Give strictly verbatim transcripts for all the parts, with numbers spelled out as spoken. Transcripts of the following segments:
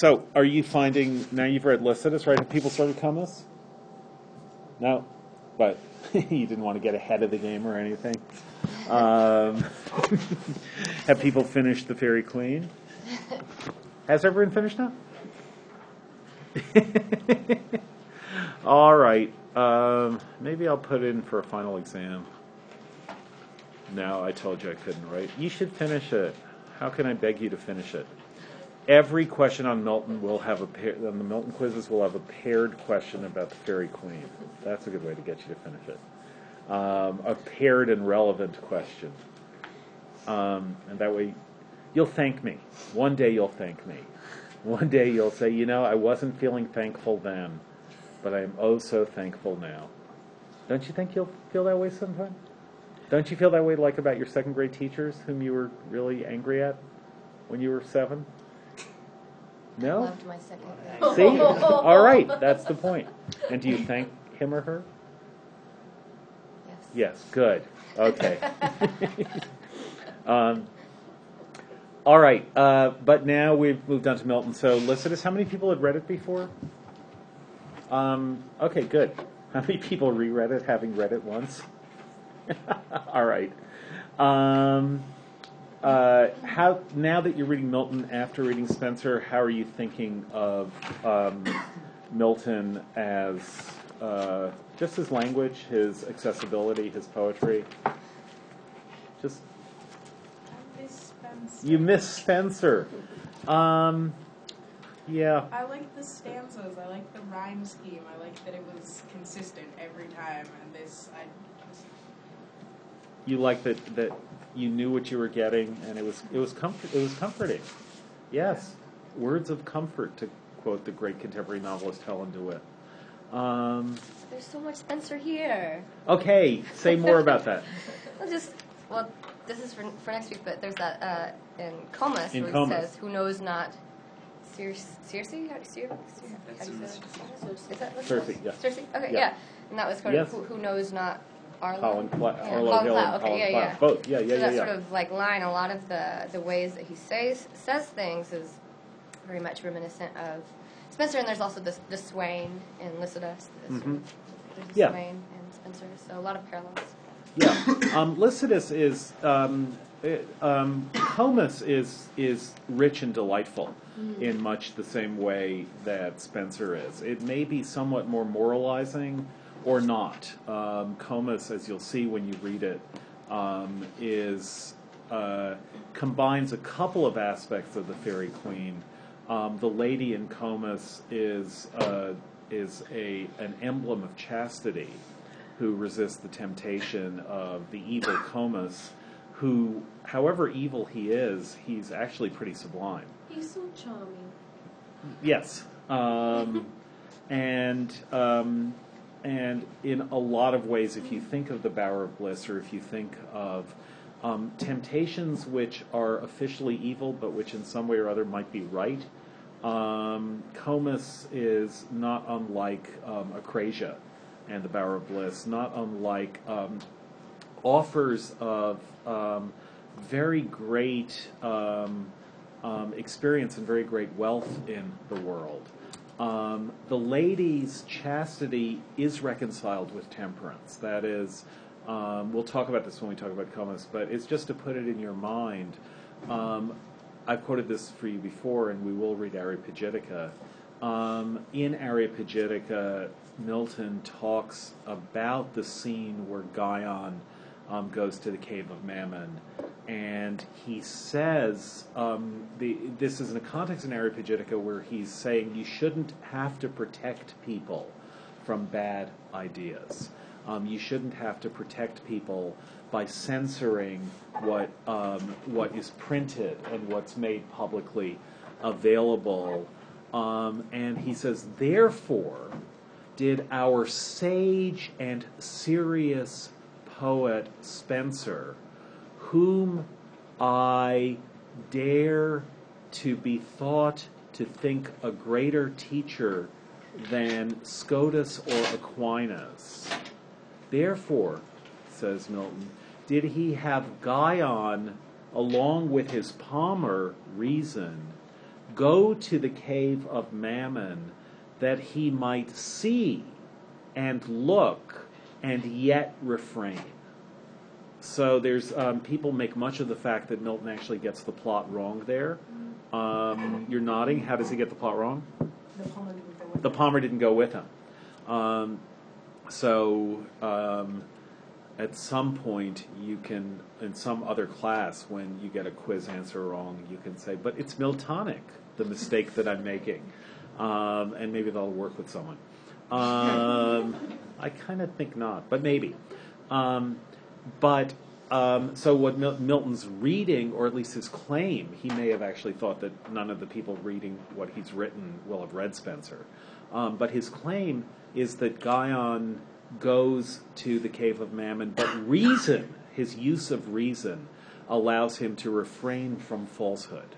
So, are you finding, now you've read Lycidas, right? Have people started Comus? No? But you didn't want to get ahead of the game or anything. Um, have people finished The Faerie Queene? Has everyone finished now? All right. Um, maybe I'll put in for a final exam. No, I told you I couldn't, right? You should finish it. How can I beg you to finish it? Every question on Milton will have a pair, on the Milton quizzes will have a paired question about the Faerie Queene. That's a good way to get you to finish it. Um, a paired and relevant question. Um, and that way, you'll thank me. One day you'll thank me. One day you'll say, you know, I wasn't feeling thankful then, but I am oh so thankful now. Don't you think you'll feel that way sometime? Don't you feel that way like about your second grade teachers whom you were really angry at when you were seven? No? I loved my second grade. See? All right. That's the point. And do you thank him or her? Yes. Yes. Good. Okay. um, all right. Uh, but now we've moved on to Milton. So Lycidas, how many people had read it before? Um, okay, good. How many people reread it having read it once? All right. Um, uh, how now that you're reading Milton after reading Spenser, how are you thinking of um, Milton as uh, just his language, his accessibility, his poetry? Just I miss Spenser. You miss Spenser. Um, yeah. I like the stanzas. I like the rhyme scheme. I like that it was consistent every time. And this, I. You like that that you knew what you were getting, and it was it was comfort it was comforting. Yes, words of comfort, to quote the great contemporary novelist Helen DeWitt. Um, There's so much Spenser here. Okay, say more about that. Well, just well, this is for for next week, but there's that uh, in Comus in where Comus. It says, "Who knows not Circe? Circe? Is that Circe? Yeah. Circe? Okay, yeah. yeah. And that was quoted. Yes. Who, who knows not." Arlo Pla- yeah. Hill Pla- and okay, Colin yeah, yeah. Both, yeah, yeah, so yeah. That yeah. sort of like line, a lot of the, the ways that he says says things is very much reminiscent of Spenser, and there's also the the Swain in Lycidas. The mm-hmm. yeah. Swain and Spenser, so a lot of parallels. Yeah, um, Lycidas is um, it, um, Comus is is rich and delightful mm. in much the same way that Spenser is. It may be somewhat more moralizing. Or not. Um, Comus, as you'll see when you read it, um, is uh, combines a couple of aspects of the Faerie Queene. Um, the lady in Comus is uh, is a an emblem of chastity, who resists the temptation of the evil Comus, who, however evil he is, he's actually pretty sublime. He's so charming. Yes, um, and. Um, And in a lot of ways, if you think of the Bower of Bliss, or if you think of um, temptations which are officially evil, but which in some way or other might be right, um, Comus is not unlike um, Acrasia and the Bower of Bliss, not unlike um, offers of um, very great um, um, experience and very great wealth in the world. Um, the lady's chastity is reconciled with temperance. That is, um, we'll talk about this when we talk about Comus, but it's just to put it in your mind. Um, I've quoted this for you before, and we will read Areopagitica. Um, in Areopagitica, Milton talks about the scene where Bion um, goes to the cave of Mammon, and he says, um, the, this is in a context in Areopagitica where he's saying you shouldn't have to protect people from bad ideas. Um, you shouldn't have to protect people by censoring what um, what is printed and what's made publicly available. Um, and he says, therefore, did our sage and serious poet Spenser, whom I dare to be thought to think a greater teacher than Scotus or Aquinas. Therefore, says Milton, did he have Bion, along with his Palmer, reason, go to the cave of Mammon that he might see and look and yet refrain. So there's um, people make much of the fact that Milton actually gets the plot wrong there. Um, you're nodding. How does he get the plot wrong? The Palmer didn't go with him. The Palmer didn't go with him. Um, so um, at some point you can, in some other class, when you get a quiz answer wrong, you can say, but it's Miltonic, the mistake that I'm making. Um, and maybe they'll work with someone. Um, I kind of think not, but maybe. Um, but um, so what Mil- Milton's reading, or at least his claim, he may have actually thought that none of the people reading what he's written will have read Spenser. Um, but his claim is that Guyon goes to the cave of Mammon, but reason, his use of reason, allows him to refrain from falsehood.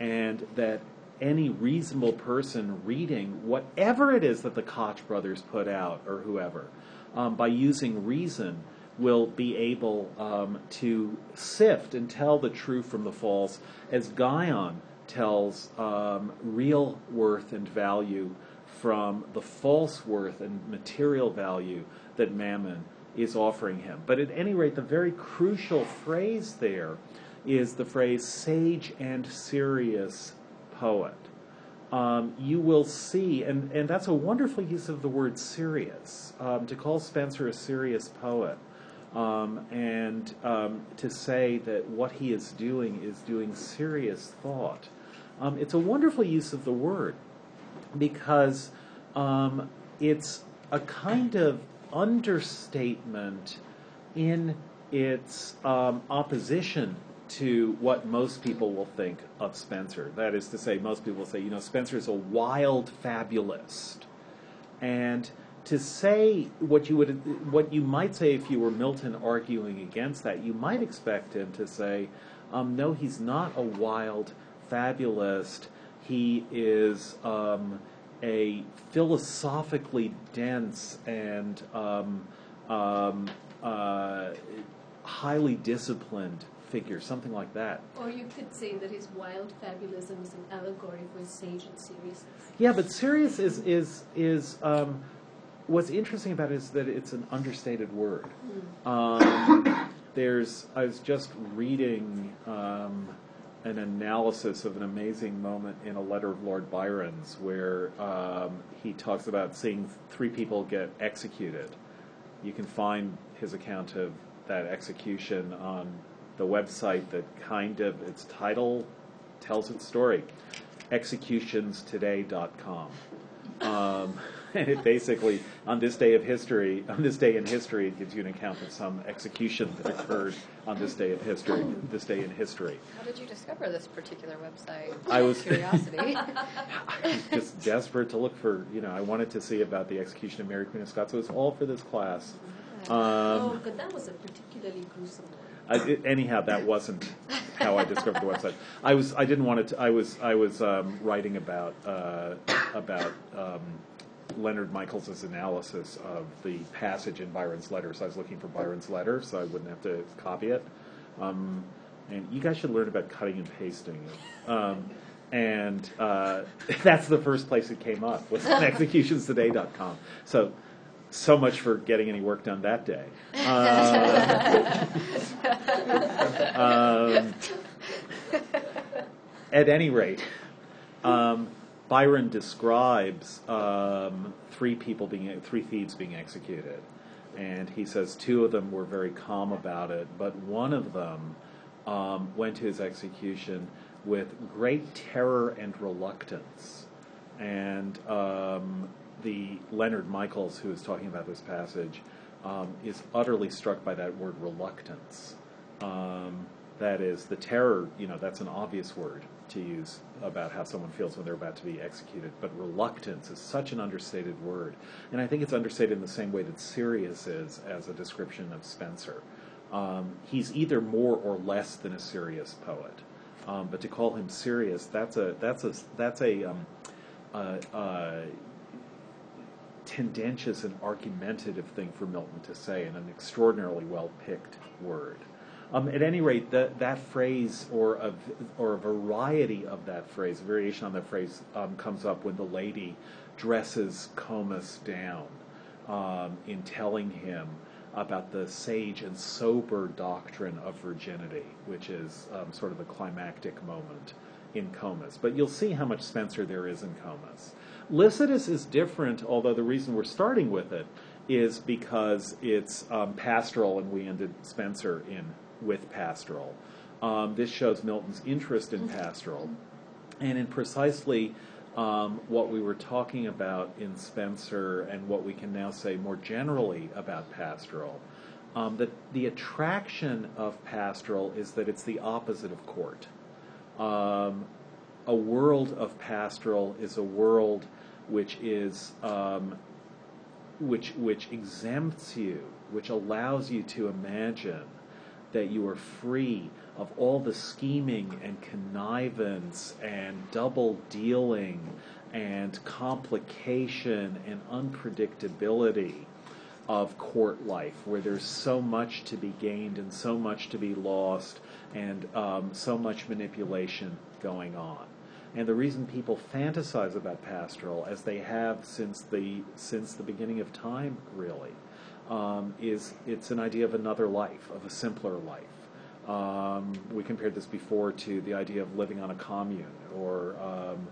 And that any reasonable person reading whatever it is that the Koch brothers put out, or whoever, um, by using reason, will be able um, to sift and tell the true from the false, as Guyon tells um, real worth and value from the false worth and material value that Mammon is offering him. But at any rate, the very crucial phrase there is the phrase "sage and serious poet." Um, you will see, and, and that's a wonderful use of the word serious, um, to call Spenser a serious poet, um, and um, to say that what he is doing is doing serious thought. Um, it's a wonderful use of the word, because um, it's a kind of understatement in its um, opposition to what most people will think of Spenser. That is to say, most people will say, you know, Spenser is a wild fabulist. And to say what you would, what you might say if you were Milton arguing against that, you might expect him to say, um, no, he's not a wild fabulist. He is um, a philosophically dense and um, um, uh, highly disciplined figure, something like that. Or you could say that his wild fabulism is an allegory for his sage and seriousness. Yeah, but serious is is is um, what's interesting about it is that it's an understated word. Mm. Um, there's I was just reading um, an analysis of an amazing moment in a letter of Lord Byron's, where um, he talks about seeing three people get executed. You can find his account of that execution on the website that kind of, its title tells its story, executions today dot com. Um, and it basically, on this day of history, on this day in history, it gives you an account of some execution that occurred on this day of history, this day in history. How did you discover this particular website? I was curiosity. I was just desperate to look for, you know, I wanted to see about the execution of Mary, Queen of Scots. So it was all for this class. Um, oh, but that was a particularly gruesome one. I, it, anyhow, that wasn't how I discovered the website. I was I didn't want to. I was I was um, writing about uh, about um, Leonard Michaels' analysis of the passage in Byron's letter. So I was looking for Byron's letter, so I wouldn't have to copy it. Um, and you guys should learn about cutting and pasting. Um, and uh, that's the first place it came up, was on executions today dot com. So. So much for getting any work done that day. Uh, um, at any rate, um, Byron describes um, three people being three thieves being executed, and he says two of them were very calm about it, but one of them um, went to his execution with great terror and reluctance, and. Um, The Leonard Michaels, who is talking about this passage, um, is utterly struck by that word reluctance. Um, that is, the terror, you know, that's an obvious word to use about how someone feels when they're about to be executed, but reluctance is such an understated word. And I think it's understated in the same way that serious is as a description of Spenser. Um, he's either more or less than a serious poet. Um, but to call him serious, that's a, that's a, that's a, um, uh, uh, tendentious and argumentative thing for Milton to say, and an extraordinarily well-picked word. Um, at any rate, the, that phrase or a, or a variety of that phrase, a variation on that phrase, um, comes up when the lady dresses Comus down um, in telling him about the sage and sober doctrine of virginity, which is um, sort of the climactic moment in Comus. But you'll see how much Spenser there is in Comus. Lycidas is different, although the reason we're starting with it is because it's um, pastoral, and we ended Spenser in with pastoral. Um, this shows Milton's interest in pastoral, and in precisely um, what we were talking about in Spenser, and what we can now say more generally about pastoral. Um, the, the attraction of pastoral is that it's the opposite of court. Um, a world of pastoral is a world which is um, which which exempts you, which allows you to imagine that you are free of all the scheming and connivance and double dealing and complication and unpredictability of court life, where there's so much to be gained and so much to be lost and um, so much manipulation going on. And the reason people fantasize about pastoral, as they have since the since the beginning of time, really, Um, is it's an idea of another life, of a simpler life. Um, we compared this before to the idea of living on a commune or um,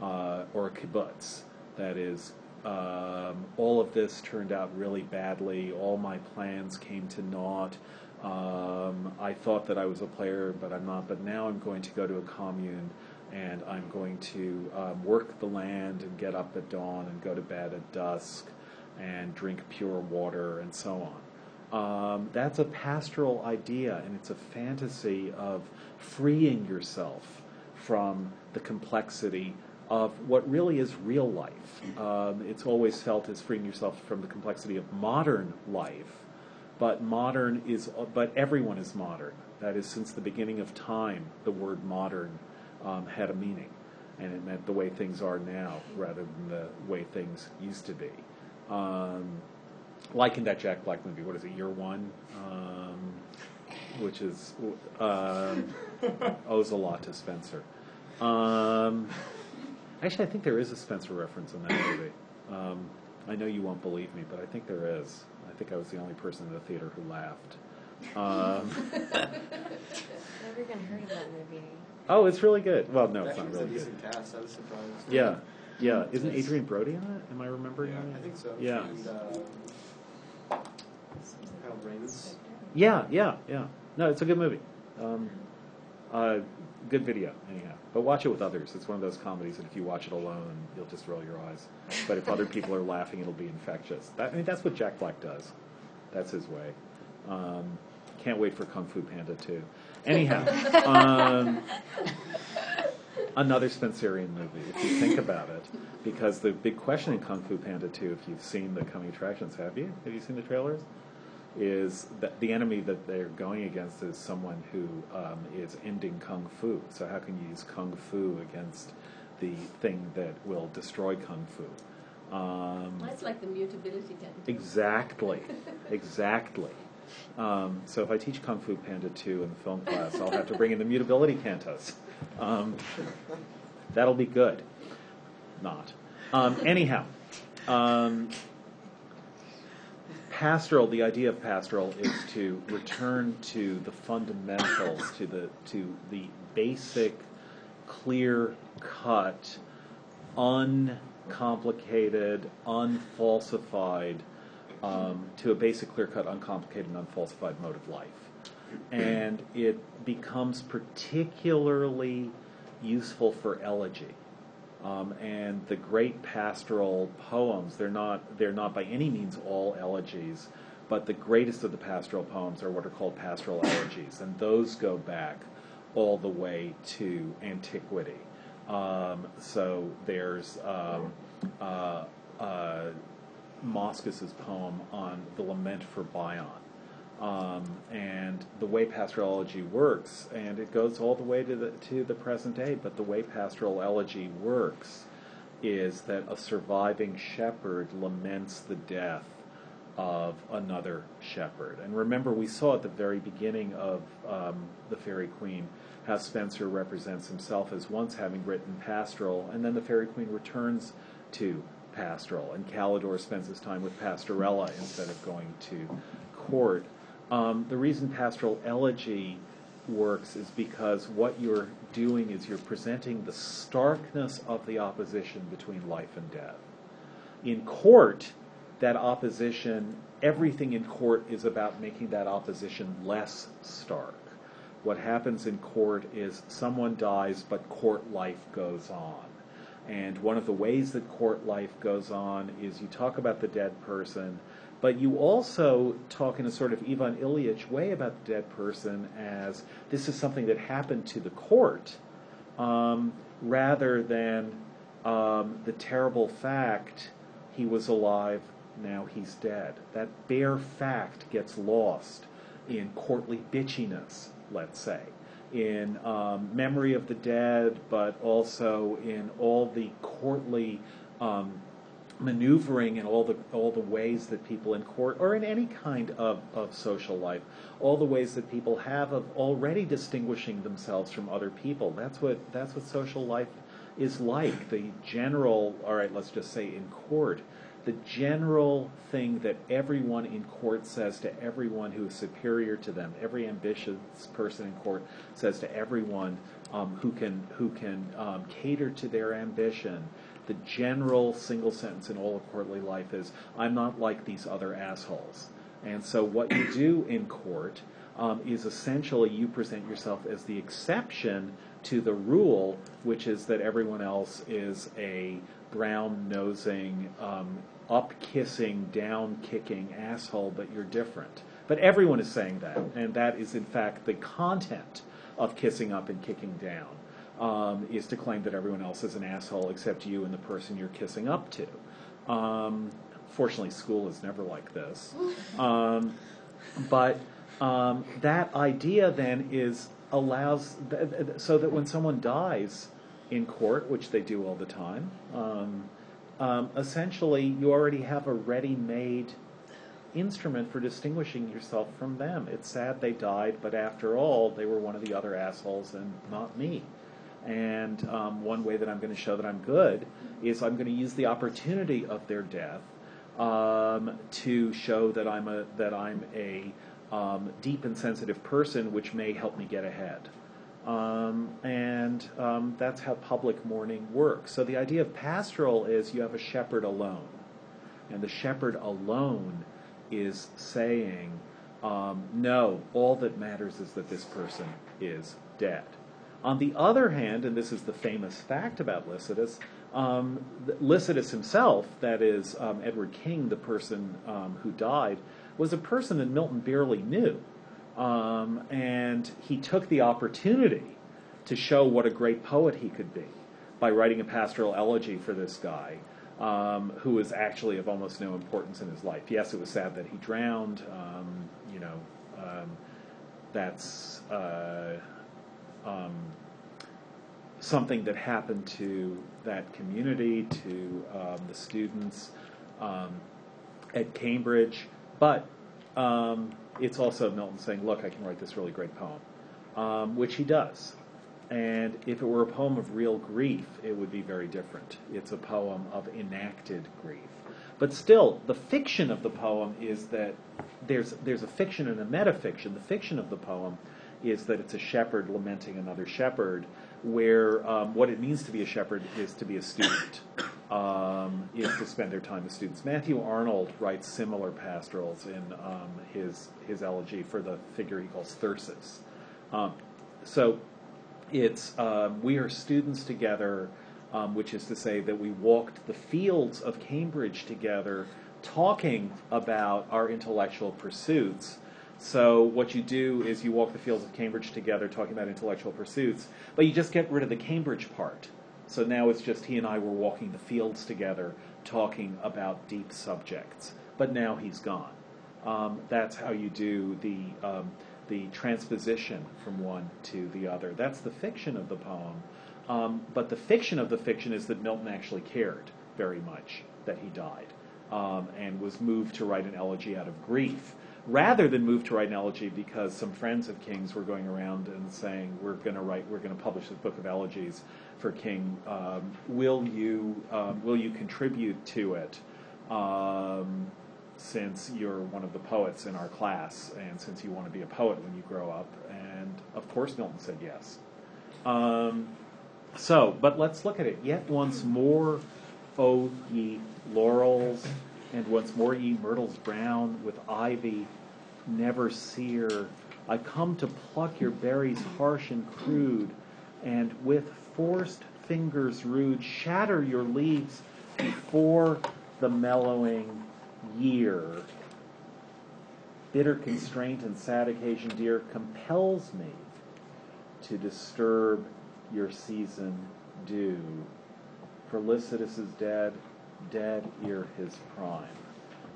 uh, or a kibbutz. That is, um, all of this turned out really badly. All my plans came to naught. Um, I thought that I was a player, but I'm not. But now I'm going to go to a commune, and I'm going to um, work the land and get up at dawn and go to bed at dusk and drink pure water, and so on. Um, that's a pastoral idea, and it's a fantasy of freeing yourself from the complexity of what really is real life. Um, it's always felt as freeing yourself from the complexity of modern life, but modern is, but everyone is modern. That is, since the beginning of time, the word modern um, had a meaning, and it meant the way things are now rather than the way things used to be. Um, like in that Jack Black movie, what is it, Year One, um, which is um, owes a lot to Spenser. Um, actually, I think there is a Spenser reference in that movie. Um, I know you won't believe me, but I think there is. I think I was the only person in the theater who laughed. Um, Never even heard of that movie. Oh, it's really good. Well, no, that it's not really good. Cast. I was surprised. Yeah. Yeah, isn't Adrian Brody on it? Am I remembering that? Yeah, I think so. Yeah. And, uh, yeah, yeah, yeah. No, it's a good movie. Um, uh, good video, anyhow. But watch it with others. It's one of those comedies that if you watch it alone, you'll just roll your eyes. But if other people are laughing, it'll be infectious. That, I mean, that's what Jack Black does. That's his way. Um, can't wait for Kung Fu Panda two. Anyhow. Um, Another Spenserian movie, if you think about it, because the big question in Kung Fu Panda two, if you've seen the coming attractions, have you? Have you seen the trailers? Is that the enemy that they're going against is someone who um, is ending Kung Fu. So how can you use Kung Fu against the thing that will destroy Kung Fu? Um, That's like the mutability game. Exactly. Exactly. Um, so if I teach Kung Fu Panda two in the film class, I'll have to bring in the mutability cantos. Um, that'll be good. Not. Um, anyhow, um, pastoral, the idea of pastoral is to return to the fundamentals, to the, to the basic, clear-cut, uncomplicated, unfalsified Um, to a basic, clear-cut, uncomplicated, and unfalsified mode of life. And it becomes particularly useful for elegy. Um, and the great pastoral poems, they're not, they're not by any means all elegies, but the greatest of the pastoral poems are what are called pastoral elegies, and those go back all the way to antiquity. Um, so there's um, uh, uh, Moschus's poem on the lament for Bion, um, and the way pastoral elegy works, and it goes all the way to the to the present day. But the way pastoral elegy works is that a surviving shepherd laments the death of another shepherd. And remember, we saw at the very beginning of um, The Faerie Queene how Spenser represents himself as once having written pastoral, and then The Faerie Queene returns to pastoral, and Calidore spends his time with Pastorella instead of going to court. Um, the reason pastoral elegy works is because what you're doing is you're presenting the starkness of the opposition between life and death. In court, that opposition, everything in court is about making that opposition less stark. What happens in court is someone dies, but court life goes on. And one of the ways that court life goes on is you talk about the dead person, but you also talk in a sort of Ivan Ilyich way about the dead person as this is something that happened to the court, um, rather than um, the terrible fact he was alive, now he's dead. That bare fact gets lost in courtly bitchiness, let's say, in um, memory of the dead, but also in all the courtly um, maneuvering and all the all the ways that people in court, or in any kind of, of social life, all the ways that people have of already distinguishing themselves from other people. That's what that's what social life is like. The general, all right, let's just say in court, the general thing that everyone in court says to everyone who is superior to them, every ambitious person in court says to everyone um, who can who can um, cater to their ambition. The general single sentence in all of courtly life is, I'm not like these other assholes. And so what you do in court um, is essentially you present yourself as the exception to the rule, which is that everyone else is a brown-nosing, um, up-kissing, down-kicking asshole, but you're different. But everyone is saying that, and that is, in fact, the content of kissing up and kicking down, um, is to claim that everyone else is an asshole except you and the person you're kissing up to. Um, fortunately, school is never like this. Um, but um, that idea, then, is allows, th- th- so that when someone dies in court, which they do all the time, um, um, essentially you already have a ready-made instrument for distinguishing yourself from them. It's sad they died, but after all, they were one of the other assholes and not me. And um, one way that I'm going to show that I'm good is I'm going to use the opportunity of their death um, to show that I'm a that I'm a um, deep and sensitive person, which may help me get ahead. Um, and um, that's how public mourning works. So the idea of pastoral is you have a shepherd alone, and the shepherd alone is saying, um, no, all that matters is that this person is dead. On the other hand, and this is the famous fact about Lycidas, um, Lycidas himself, that is um, Edward King, the person um, who died, was a person that Milton barely knew. Um, and he took the opportunity to show what a great poet he could be by writing a pastoral elegy for this guy, um, who was actually of almost no importance in his life. Yes, it was sad that he drowned. Um, you know, um, that's uh, um, something that happened to that community, to um, the students um, at Cambridge. But Um, it's also Milton saying, look, I can write this really great poem, um, which he does. And if it were a poem of real grief, it would be very different. It's a poem of enacted grief. But still, the fiction of the poem is that there's there's a fiction and a metafiction. The fiction of the poem is that it's a shepherd lamenting another shepherd, where um, what it means to be a shepherd is to be a student. Um, is to spend their time as students. Matthew Arnold writes similar pastorals in um, his his elegy for the figure he calls Thyrsis. Um, so it's um, we are students together, um, which is to say that we walked the fields of Cambridge together talking about our intellectual pursuits. So what you do is you walk the fields of Cambridge together talking about intellectual pursuits, but you just get rid of the Cambridge part. So now it's just he and I were walking the fields together, talking about deep subjects. But now he's gone. Um, that's how you do the um, the transposition from one to the other. That's the fiction of the poem. Um, but the fiction of the fiction is that Milton actually cared very much that he died. um, and was moved to write an elegy out of grief, rather than moved to write an elegy because some friends of King's were going around and saying, we're going to write, we're going to publish this book of elegies for King. Um, will you, um, will you contribute to it? Um, since you're one of the poets in our class, and since you want to be a poet when you grow up. And, of course, Milton said yes. Um, so, but let's look at it. Yet once more, O ye laurels, and once more ye myrtles brown, with ivy never sere, I come to pluck your berries harsh and crude, and with forced fingers rude shatter your leaves before the mellowing year. Bitter constraint and sad occasion, dear, compels me to disturb your season due. For Lycidas is dead, dead ere his prime.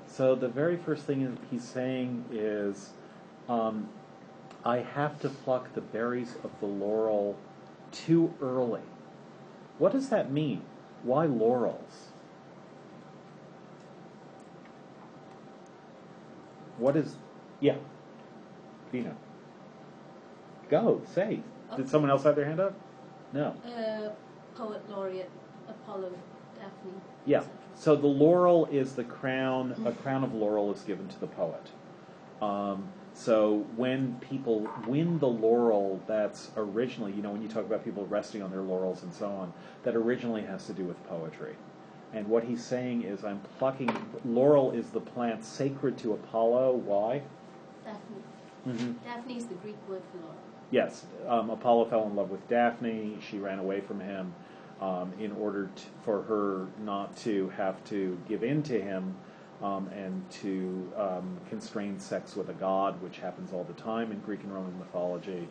So the very first thing he's saying is, um, I have to pluck the berries of the laurel too early. What does that mean? Why laurels? What is, yeah, Vina. Go, say. Okay. Did someone else have their hand up? No. Uh, poet laureate, Apollo, Daphne. Yeah, so the laurel is the crown, mm-hmm. a crown of laurel is given to the poet. Um, so when people win the laurel, that's originally, you know, when you talk about people resting on their laurels and so on, that originally has to do with poetry. And what he's saying is, I'm plucking... Laurel is the plant sacred to Apollo. Why? Daphne. Mm-hmm. Daphne is the Greek word for laurel. Yes. Um, Apollo fell in love with Daphne. She ran away from him um, in order to, for her not to have to give in to him um, and to um, constrain sex with a god, which happens all the time in Greek and Roman mythology.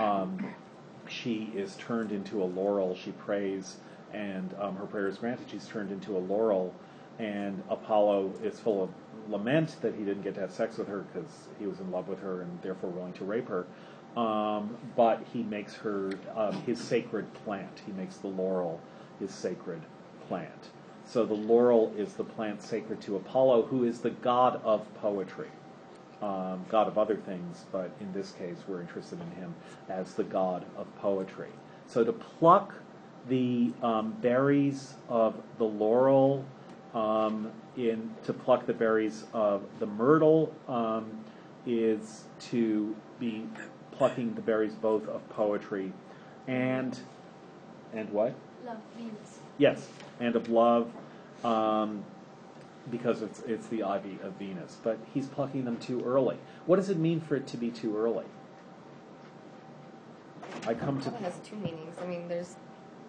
Um, she is turned into a laurel. She prays... and um, her prayer is granted. She's turned into a laurel, and Apollo is full of lament that he didn't get to have sex with her because he was in love with her and therefore willing to rape her. Um, but he makes her um, his sacred plant. He makes the laurel his sacred plant. So the laurel is the plant sacred to Apollo, who is the god of poetry, um, god of other things, but in this case we're interested in him as the god of poetry. So to pluck the um, berries of the laurel, um, in to pluck the berries of the myrtle, um, is to be plucking the berries both of poetry and and what? Love, Venus. Yes, and of love, um, because it's it's the ivy of Venus. But he's plucking them too early. What does it mean for it to be too early? I come to. It has two meanings. I mean, there's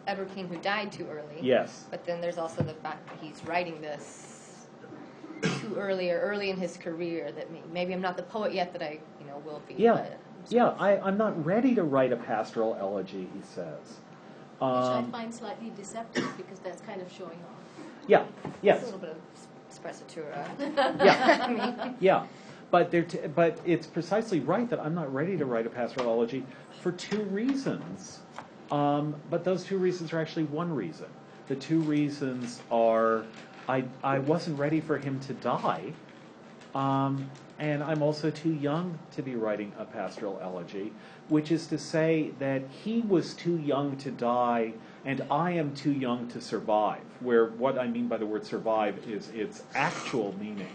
Edward King, who died too early. Yes. But then there's also the fact that he's writing this too early or early in his career. That maybe I'm not the poet yet that I, you know, will be. Yeah. But I'm yeah. I, I'm not ready to write a pastoral elegy. He says. Um, Which I find slightly deceptive because that's kind of showing off. Yeah. Yes. It's a little bit of sprezzatura. Yeah. I mean. Yeah. But they're t- but it's precisely right that I'm not ready to write a pastoral elegy for two reasons. Um, but those two reasons are actually one reason. The two reasons are I, I wasn't ready for him to die, um, and I'm also too young to be writing a pastoral elegy, which is to say that he was too young to die, and I am too young to survive, where what I mean by the word survive is its actual meaning,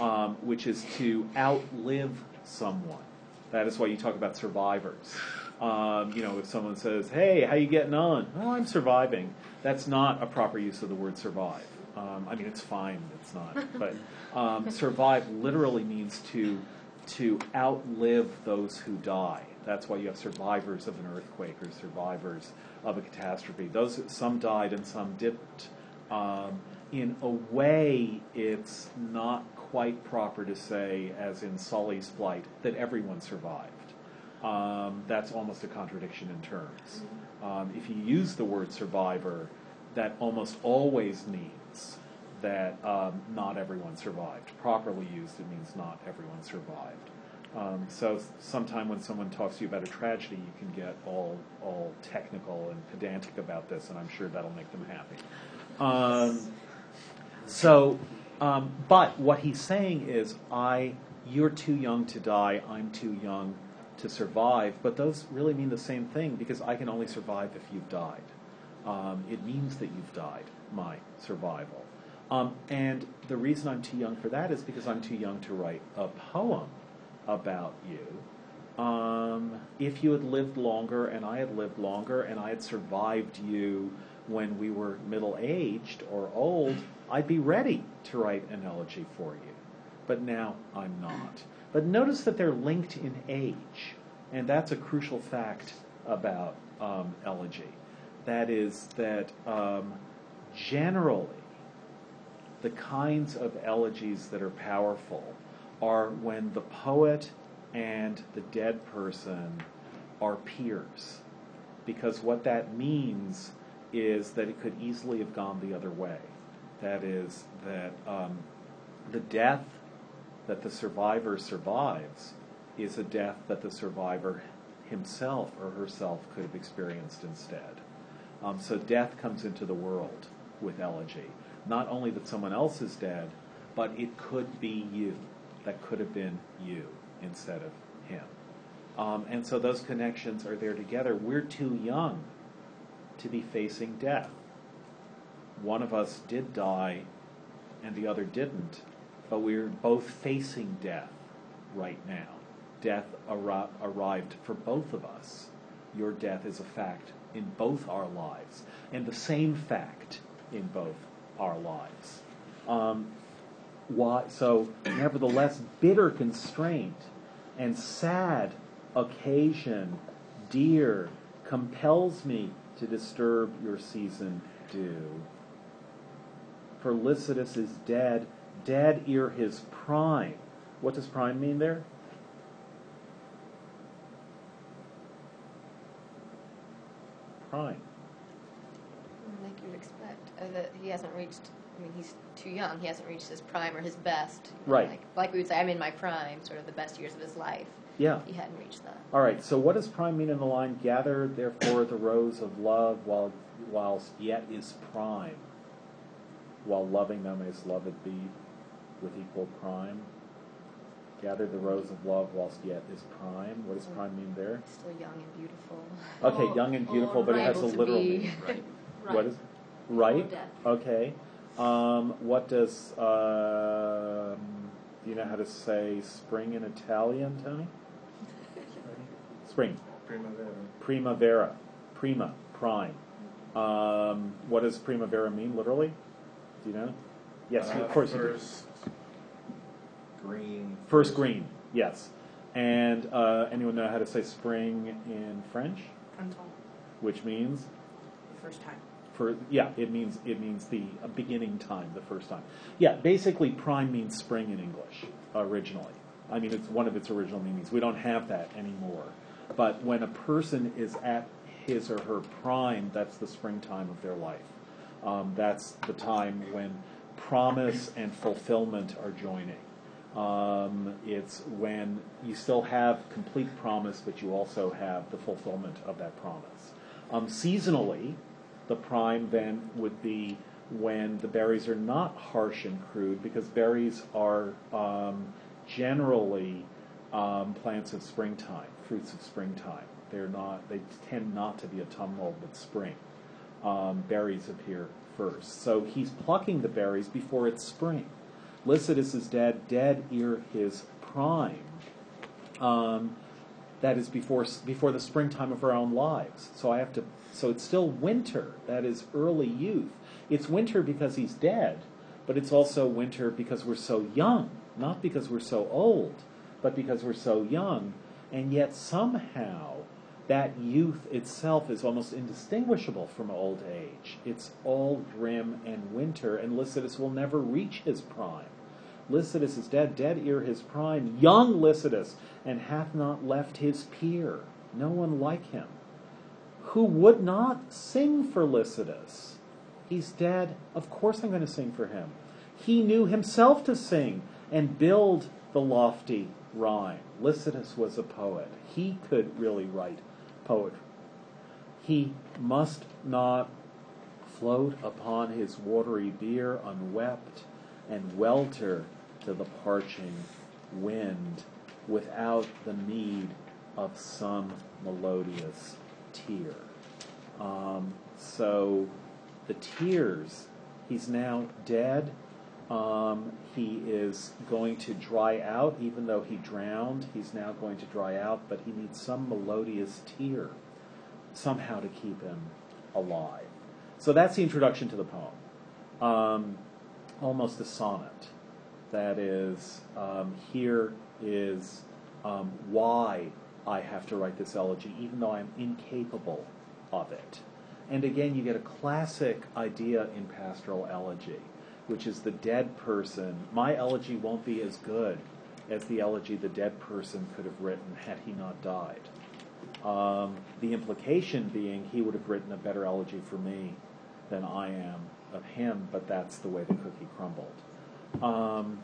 um, which is to outlive someone. That is why you talk about survivors. Um, you know, if someone says, hey, how you getting on? Well, I'm surviving. That's not a proper use of the word survive. Um, I mean, it's fine, it's not. But um, survive literally means to to outlive those who die. That's why you have survivors of an earthquake or survivors of a catastrophe. Those some died and some didn't. Um, in a way, it's not quite proper to say, as in Sully's flight, that everyone survived. Um, that's almost a contradiction in terms. Um, if you use the word survivor, that almost always means that um, not everyone survived. Properly used, it means not everyone survived. Um, so sometime when someone talks to you about a tragedy, you can get all all technical and pedantic about this, and I'm sure that'll make them happy. Um, so Um, but what he's saying is, I, you're too young to die, I'm too young to survive. But those really mean the same thing, because I can only survive if you've died. Um, it means that you've died, my survival. Um, and the reason I'm too young for that is because I'm too young to write a poem about you. Um, if you had lived longer and I had lived longer and I had survived you when we were middle-aged or old, I'd be ready to write an elegy for you. But now I'm not. But notice that they're linked in age, and that's a crucial fact about um, elegy. That is that um, generally the kinds of elegies that are powerful are when the poet and the dead person are peers, because what that means is that it could easily have gone the other way. That is, that um, the death that the survivor survives is a death that the survivor himself or herself could have experienced instead. Um, so death comes into the world with elegy. Not only that someone else is dead, but it could be you. That could have been you instead of him. Um, and so those connections are there together. We're too young to be facing death. One of us did die and the other didn't, but we're both facing death right now. Death ar- arrived for both of us. Your death is a fact in both our lives, and the same fact in both our lives. Um, why, so, nevertheless, bitter constraint and sad occasion, dear, compels me to disturb your season due. For Lycidas is dead, dead ere his prime. What does prime mean there? Prime. Like you'd expect, uh, that he hasn't reached. I mean, he's too young. He hasn't reached his prime or his best. Right. Like, like we would say, I'm in my prime, sort of the best years of his life. Yeah. He hadn't reached that. All right. So what does prime mean in the line? Gather, therefore, the rose of love, while whilst yet is prime, while loving them as loved be, with equal prime. Gather the rose of love whilst yet is prime. What does prime mean there? Still young and beautiful. Okay, young and beautiful, oh, but it has a literal meaning. Right. Right. What is right? Okay. Um, what does uh, do you know how to say spring in Italian, Tony? Spring. Primavera. Primavera. Prima. Prime. Um, what does primavera mean literally? Do you know? Yes, uh, of course you do. Green. First green, yes. And uh, anyone know how to say spring in French? Printemps. Which means? The first time. For, yeah, it means it means the beginning time, the first time. Yeah, basically prime means spring in English originally. I mean, it's one of its original meanings. We don't have that anymore. But when a person is at his or her prime, that's the springtime of their life. Um, that's the time when promise and fulfillment are joining. Um, it's when you still have complete promise, but you also have the fulfillment of that promise. Um, seasonally, the prime then would be when the berries are not harsh and crude, because berries are um, generally um, plants of springtime, fruits of springtime. They're not; they tend not to be autumnal, but spring. Um, berries appear first. So he's plucking the berries before it's spring. Lycidas is dead, dead ere his prime. Um, that is before before the springtime of our own lives. So I have to. So it's still winter. That is early youth. It's winter because he's dead, but it's also winter because we're so young. Not because we're so old, but because we're so young. And yet somehow that youth itself is almost indistinguishable from old age. It's all grim and winter, and Lycidas will never reach his prime. Lycidas is dead, dead ere his prime, young Lycidas, and hath not left his peer, no one like him, who would not sing for Lycidas. He's dead, of course I'm going to sing for him. He knew himself to sing and build the lofty rhyme. Lycidas was a poet. He could really write poetry. He must not float upon his watery bier unwept, and welter to the parching wind without the need of some melodious tear. Um, so the tears, he's now dead. Um, he is going to dry out, even though he drowned. He's now going to dry out, but he needs some melodious tear somehow to keep him alive. So that's the introduction to the poem. Um, almost a sonnet. That is, um, here is um, why I have to write this elegy, even though I'm incapable of it. And again, you get a classic idea in pastoral elegy, which is the dead person. My elegy won't be as good as the elegy the dead person could have written had he not died. Um, the implication being he would have written a better elegy for me than I am of him, but that's the way the cookie crumbled. Um,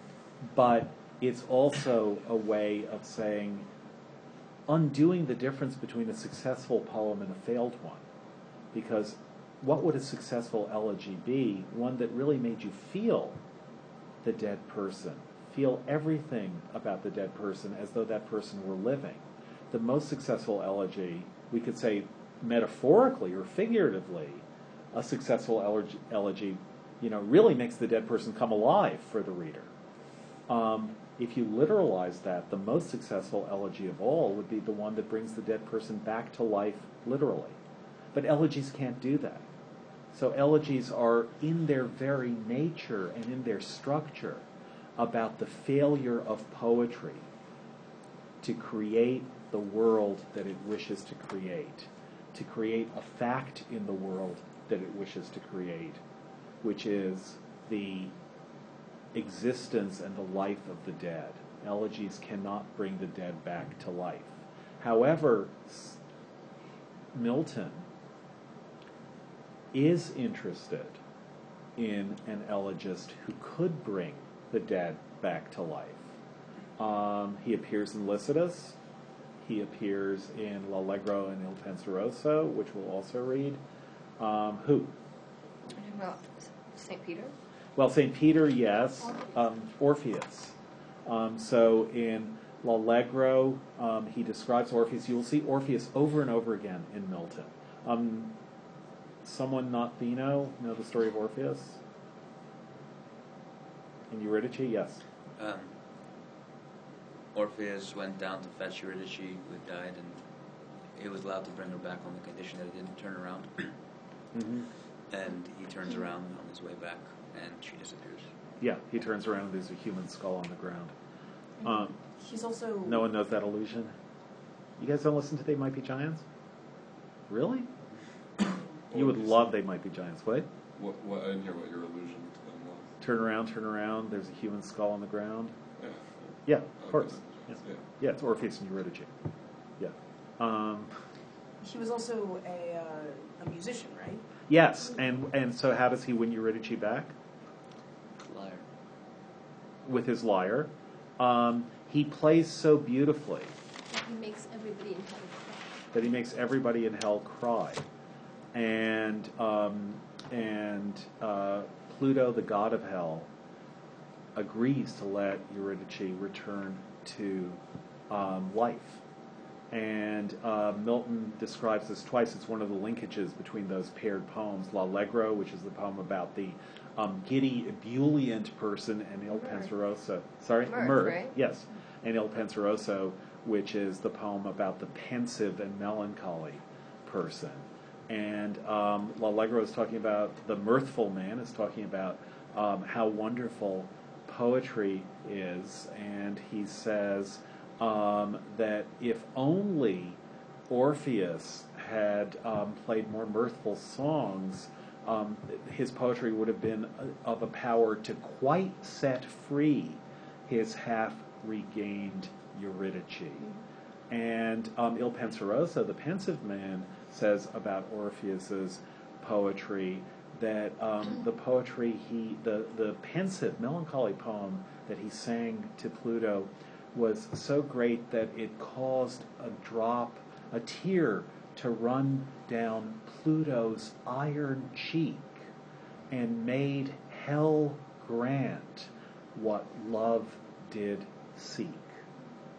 but it's also a way of saying, undoing the difference between a successful poem and a failed one. Because what would a successful elegy be? One that really made you feel the dead person, feel everything about the dead person as though that person were living. The most successful elegy, we could say metaphorically or figuratively, a successful elegy, elegy you know, really makes the dead person come alive for the reader. Um, if you literalize that, the most successful elegy of all would be the one that brings the dead person back to life literally. But elegies can't do that. So elegies are in their very nature and in their structure about the failure of poetry to create the world that it wishes to create, to create a fact in the world that it wishes to create, which is the existence and the life of the dead. Elegies cannot bring the dead back to life. However, Milton is interested in an elegist who could bring the dead back to life. Um, he appears in Lycidas. He appears in L'Allegro and Il Penseroso, which we'll also read. Um, who? Well, Saint Peter? Well, Saint Peter, yes. Um, Orpheus. Um, so in L'Allegro, um, he describes Orpheus. You'll see Orpheus over and over again in Milton. Um, Someone not Theno know the story of Orpheus? In Eurydice, yes. Um, Orpheus went down to fetch Eurydice, who died, and he was allowed to bring her back on the condition that he didn't turn around. Mm-hmm. And he turns around on his way back, and she disappears. Yeah, he turns around, and there's a human skull on the ground. Um, He's also... No one knows that illusion? You guys don't listen to They Might Be Giants? Really? You would love They Might Be Giants. What? What, what? I didn't hear what your allusion to them was. Turn around, turn around. There's a human skull on the ground. Yeah. Yeah, of course. Yeah. Yeah. yeah, it's Orpheus and Eurydice. Yeah. Um, he was also a, uh, a musician, right? Yes, and and so how does he win Eurydice back? Lyre. With his lyre. Um, he plays so beautifully. He makes everybody in hell cry. That he makes everybody in hell cry. And um, and uh, Pluto, the god of hell, agrees to let Eurydice return to um, life. And uh, Milton describes this twice. It's one of the linkages between those paired poems, L'Allegro, which is the poem about the um, giddy, ebullient person, and Il Penseroso. Sorry? Mirth, right? Yes. And Il Penseroso, which is the poem about the pensive and melancholy person. And um, L'Allegro is talking about, the mirthful man is talking about um, how wonderful poetry is. And he says um, that if only Orpheus had um, played more mirthful songs, um, his poetry would have been of a power to quite set free his half-regained Eurydice. And um, Il Penseroso, the pensive man, says about Orpheus's poetry that um, the poetry he, the, the pensive, melancholy poem that he sang to Pluto was so great that it caused a drop, a tear, to run down Pluto's iron cheek and made hell grand. what love did seek.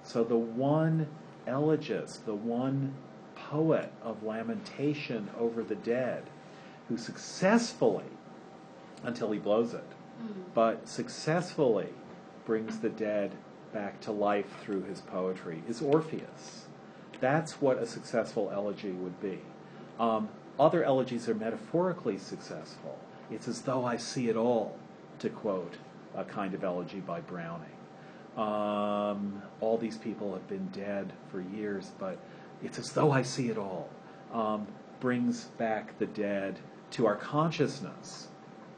So the one elegist, the one poet of lamentation over the dead, who successfully, until he blows it, mm-hmm. but successfully brings the dead back to life through his poetry, is Orpheus. That's what a successful elegy would be. Um, other elegies are metaphorically successful. It's as though I see it all, to quote a kind of elegy by Browning. Um, all these people have been dead for years, but it's as though I see it all. Um, brings back the dead to our consciousness,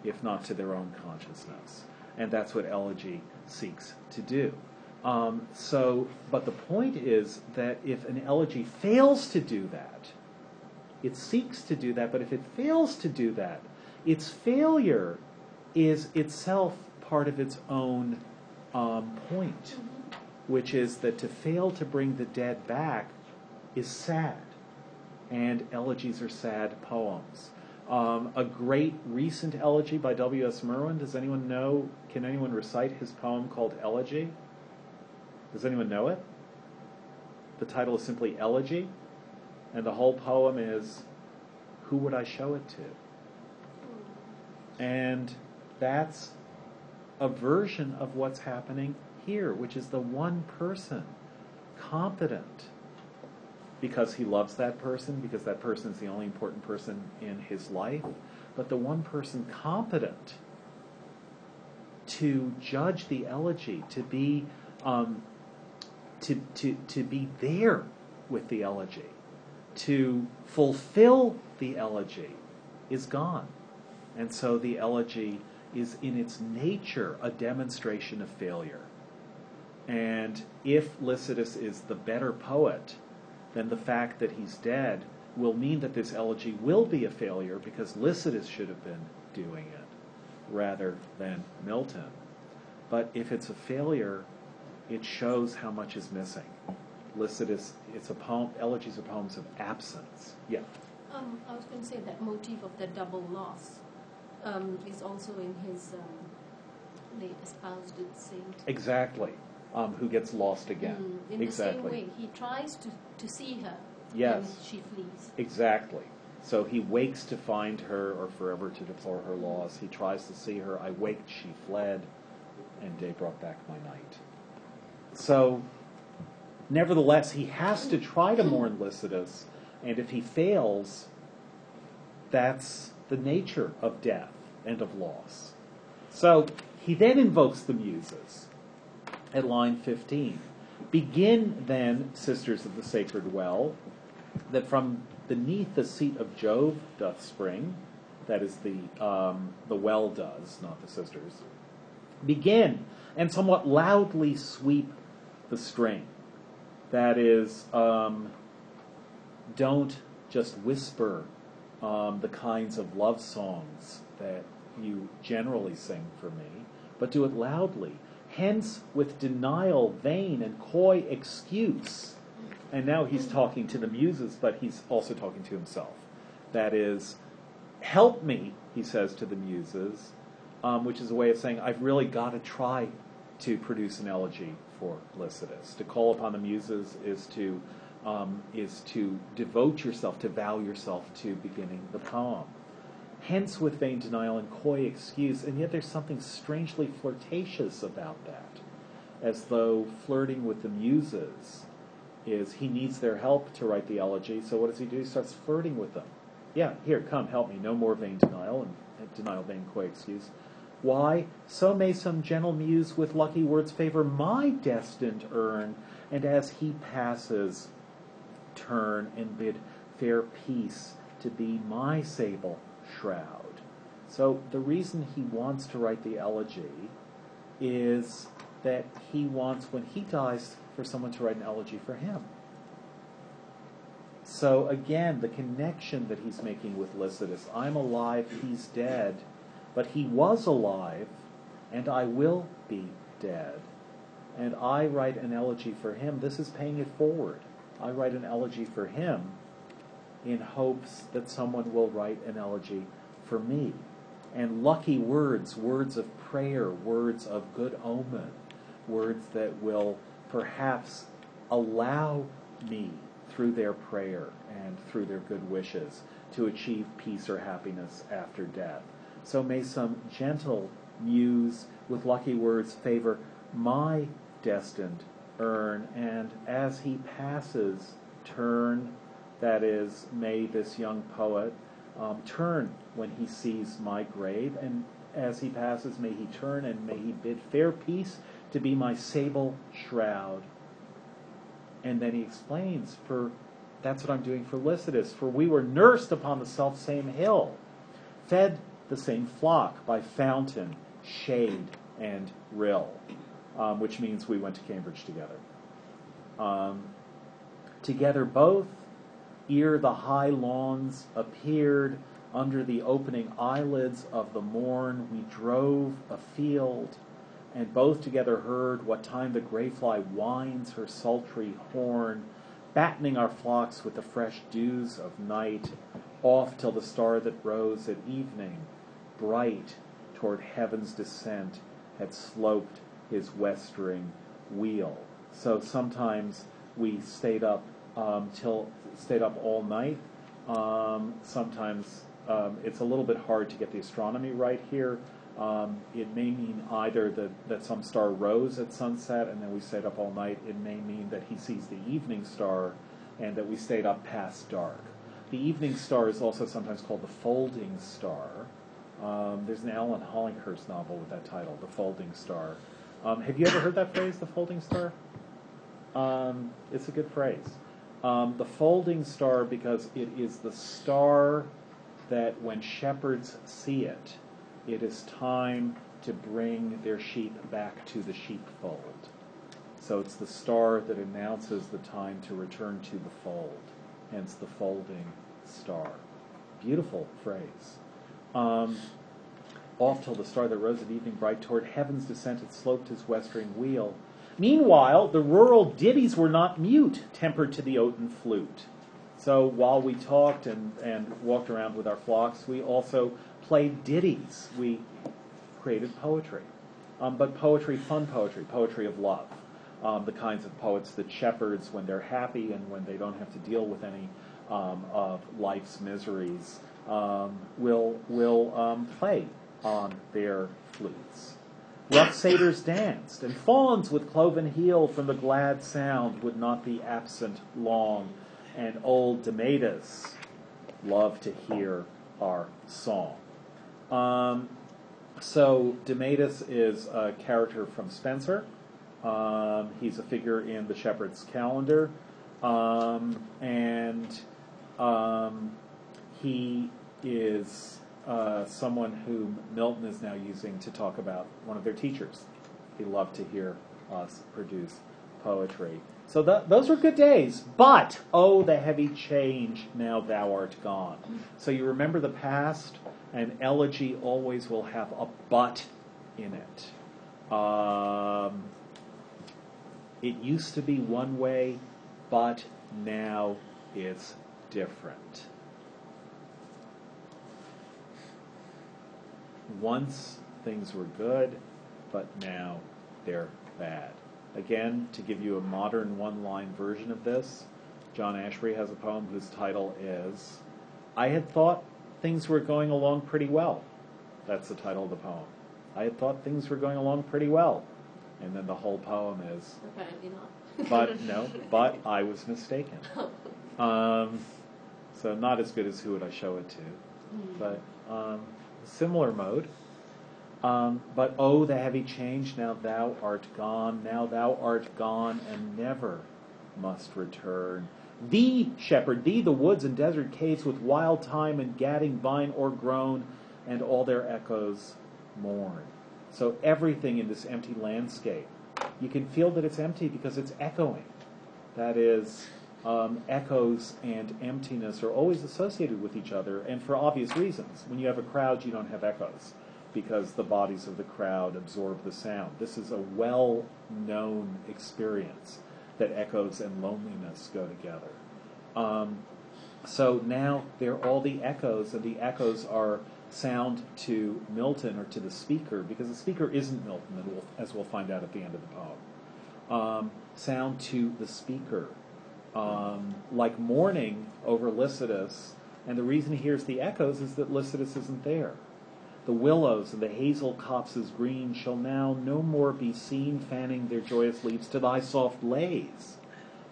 if not to their own consciousness. And that's what elegy seeks to do. Um, so, but the point is that if an elegy fails to do that, it seeks to do that, but if it fails to do that, its failure is itself part of its own um, point, which is that to fail to bring the dead back is sad, and elegies are sad poems. Um, a great recent elegy by W S Merwin. Does anyone know, can anyone recite his poem called Elegy? Does anyone know it? The title is simply Elegy, and the whole poem is, who would I show it to? And that's a version of what's happening here, which is the one person, competent, because he loves that person, because that person is the only important person in his life, but the one person competent to judge the elegy, to be um, to, to, to be there with the elegy, to fulfill the elegy, is gone. And so the elegy is in its nature a demonstration of failure. And if Lycidas is the better poet, then the fact that he's dead will mean that this elegy will be a failure, because Lycidas should have been doing it rather than Milton. But if it's a failure, it shows how much is missing. Lycidas, it's a poem, elegies are poems of absence. Yeah? Um, I was going to say that motif of the double loss um, is also in his um, late espoused saint. Exactly. Um, who gets lost again. Mm, in exactly. the same way, he tries to, to see her, yes. and she flees. Exactly. So he wakes to find her, or forever to deplore her loss. He tries to see her. I waked, she fled, and day brought back my night. So, nevertheless, he has to try to mourn Lycidas, and if he fails, that's the nature of death and of loss. So, he then invokes the Muses. At line fifteen, begin then, sisters of the sacred well, that from beneath the seat of Jove doth spring, that is the um, the well does, not the sisters, begin and somewhat loudly sweep the string. That is, um, don't just whisper um, the kinds of love songs that you generally sing for me, but do it loudly. Hence, with denial, vain, and coy excuse. And now he's talking to the Muses, but he's also talking to himself. That is, help me, he says to the Muses, um, which is a way of saying, I've really got to try to produce an elegy for Lycidas. To call upon the Muses is to, um, is to devote yourself, to vow yourself to beginning the poem. Hence with vain denial and coy excuse, and yet there's something strangely flirtatious about that, as though flirting with the Muses is, he needs their help to write the elegy, so what does he do? He starts flirting with them. Yeah, here, come, help me, no more vain denial, and, and denial, vain, coy excuse. Why? So may some gentle muse with lucky words favor my destined urn, and as he passes, turn and bid fair peace to be my sable shroud. So the reason he wants to write the elegy is that he wants, when he dies, for someone to write an elegy for him. So again, the connection that he's making with Lycidas, I'm alive, he's dead, but he was alive, and I will be dead. And I write an elegy for him. This is paying it forward. I write an elegy for him in hopes that someone will write an elegy for me. And lucky words, words of prayer, words of good omen, words that will perhaps allow me, through their prayer and through their good wishes, to achieve peace or happiness after death. So may some gentle muse with lucky words favor my destined urn, and as he passes, turn, that is, may this young poet um, turn when he sees my grave, and as he passes, may he turn, and may he bid fair peace to be my sable shroud. And then he explains, for that's what I'm doing for Lycidas, for we were nursed upon the selfsame hill, fed the same flock by fountain, shade, and rill, um, which means we went to Cambridge together. Um, together both, ere the high lawns appeared, under the opening eyelids of the morn, we drove afield, and both together heard what time the greyfly winds her sultry horn, battening our flocks with the fresh dews of night, off till the star that rose at evening, bright toward heaven's descent, had sloped his westering wheel. So sometimes we stayed up um, till stayed up all night. Um, sometimes um, it's a little bit hard to get the astronomy right here. Um, it may mean either that, that some star rose at sunset and then we stayed up all night. It may mean that he sees the evening star and that we stayed up past dark. The evening star is also sometimes called the Folding Star. Um, there's an Alan Hollinghurst novel with that title, The Folding Star. Um, have you ever heard that phrase, the Folding Star? Um, it's a good phrase. Um, the Folding Star, because it is the star that when shepherds see it, it is time to bring their sheep back to the sheepfold. So it's the star that announces the time to return to the fold, hence the Folding Star. Beautiful phrase. Um, Off till the star that rose at evening bright toward heaven's descent had sloped his westering wheel. Meanwhile, the rural ditties were not mute, tempered to the oaten flute. So while we talked and, and walked around with our flocks, we also played ditties. We created poetry, um, but poetry, fun poetry, poetry of love, um, the kinds of poets that shepherds, when they're happy and when they don't have to deal with any um, of life's miseries, um, will will um, play on their flutes. Rough satyrs danced, and fawns with cloven heel from the glad sound would not be absent long, and old Damoetas loved to hear our song. Um, so Damoetas is a character from Spenser. Um, he's a figure in the Shepherd's Calendar. Um, and um, he is uh, someone whom Milton is now using to talk about one of their teachers. He loved to hear us produce poetry. So th- those were good days, but, oh, the heavy change, now thou art gone. So you remember the past, and elegy always will have a but in it. Um, it used to be one way, but now it's different. Once things were good, but now they're bad. Again, to give you a modern one-line version of this, John Ashbery has a poem whose title is, I had thought things were going along pretty well. That's the title of the poem. I had thought things were going along pretty well. And then the whole poem is, apparently not. But, no, but I was mistaken. Um, so not as good as Who Would I Show It To, mm. but um, similar mode. Um, but, oh, the heavy change, now thou art gone, now thou art gone, and never must return. Thee, shepherd, thee, the woods and desert caves with wild thyme and gadding vine o'ergrown, and all their echoes mourn. So everything in this empty landscape, you can feel that it's empty because it's echoing. That is, um, echoes and emptiness are always associated with each other, and for obvious reasons. When you have a crowd, you don't have echoes, because the bodies of the crowd absorb the sound. This is a well-known experience that echoes and loneliness go together. Um, so now they're all the echoes, and the echoes are sound to Milton or to the speaker, because the speaker isn't Milton, as we'll find out at the end of the poem. Um, sound to the speaker, um, like mourning over Lycidas. And the reason he hears the echoes is that Lycidas isn't there. The willows and the hazel copses green shall now no more be seen fanning their joyous leaves to thy soft lays.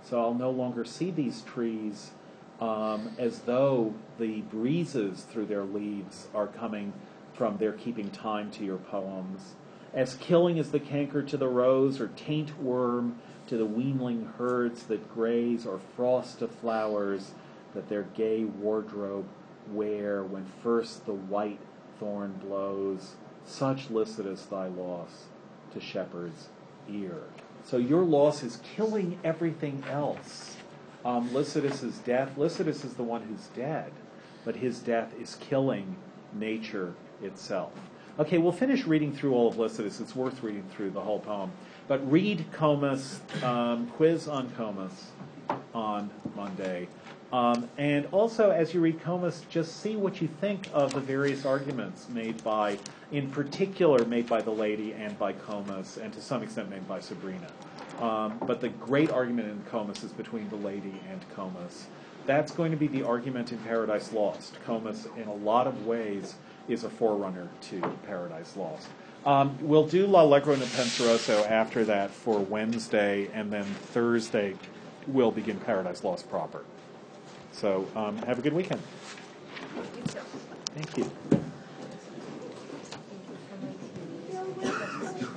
So I'll no longer see these trees um, as though the breezes through their leaves are coming from their keeping time to your poems. As killing is the canker to the rose or taint worm to the weanling herds that graze, or frost to flowers that their gay wardrobe wear when first the white thorn blows, such Lycidas thy loss to shepherd's ear. So your loss is killing everything else. Um, Lycidas' death, Lycidas is the one who's dead, but his death is killing nature itself. Okay, we'll finish reading through all of Lycidas. It's worth reading through the whole poem. But read Comus, um, quiz on Comus on Monday. Um, and also, as you read Comus, just see what you think of the various arguments made by, in particular, made by the lady and by Comus, and to some extent made by Sabrina. Um, but the great argument in Comus is between the lady and Comus. That's going to be the argument in Paradise Lost. Comus, in a lot of ways, is a forerunner to Paradise Lost. Um, we'll do L'Allegro and Il Penseroso after that for Wednesday, and then Thursday we'll begin Paradise Lost proper. So um, have a good weekend. Thank you.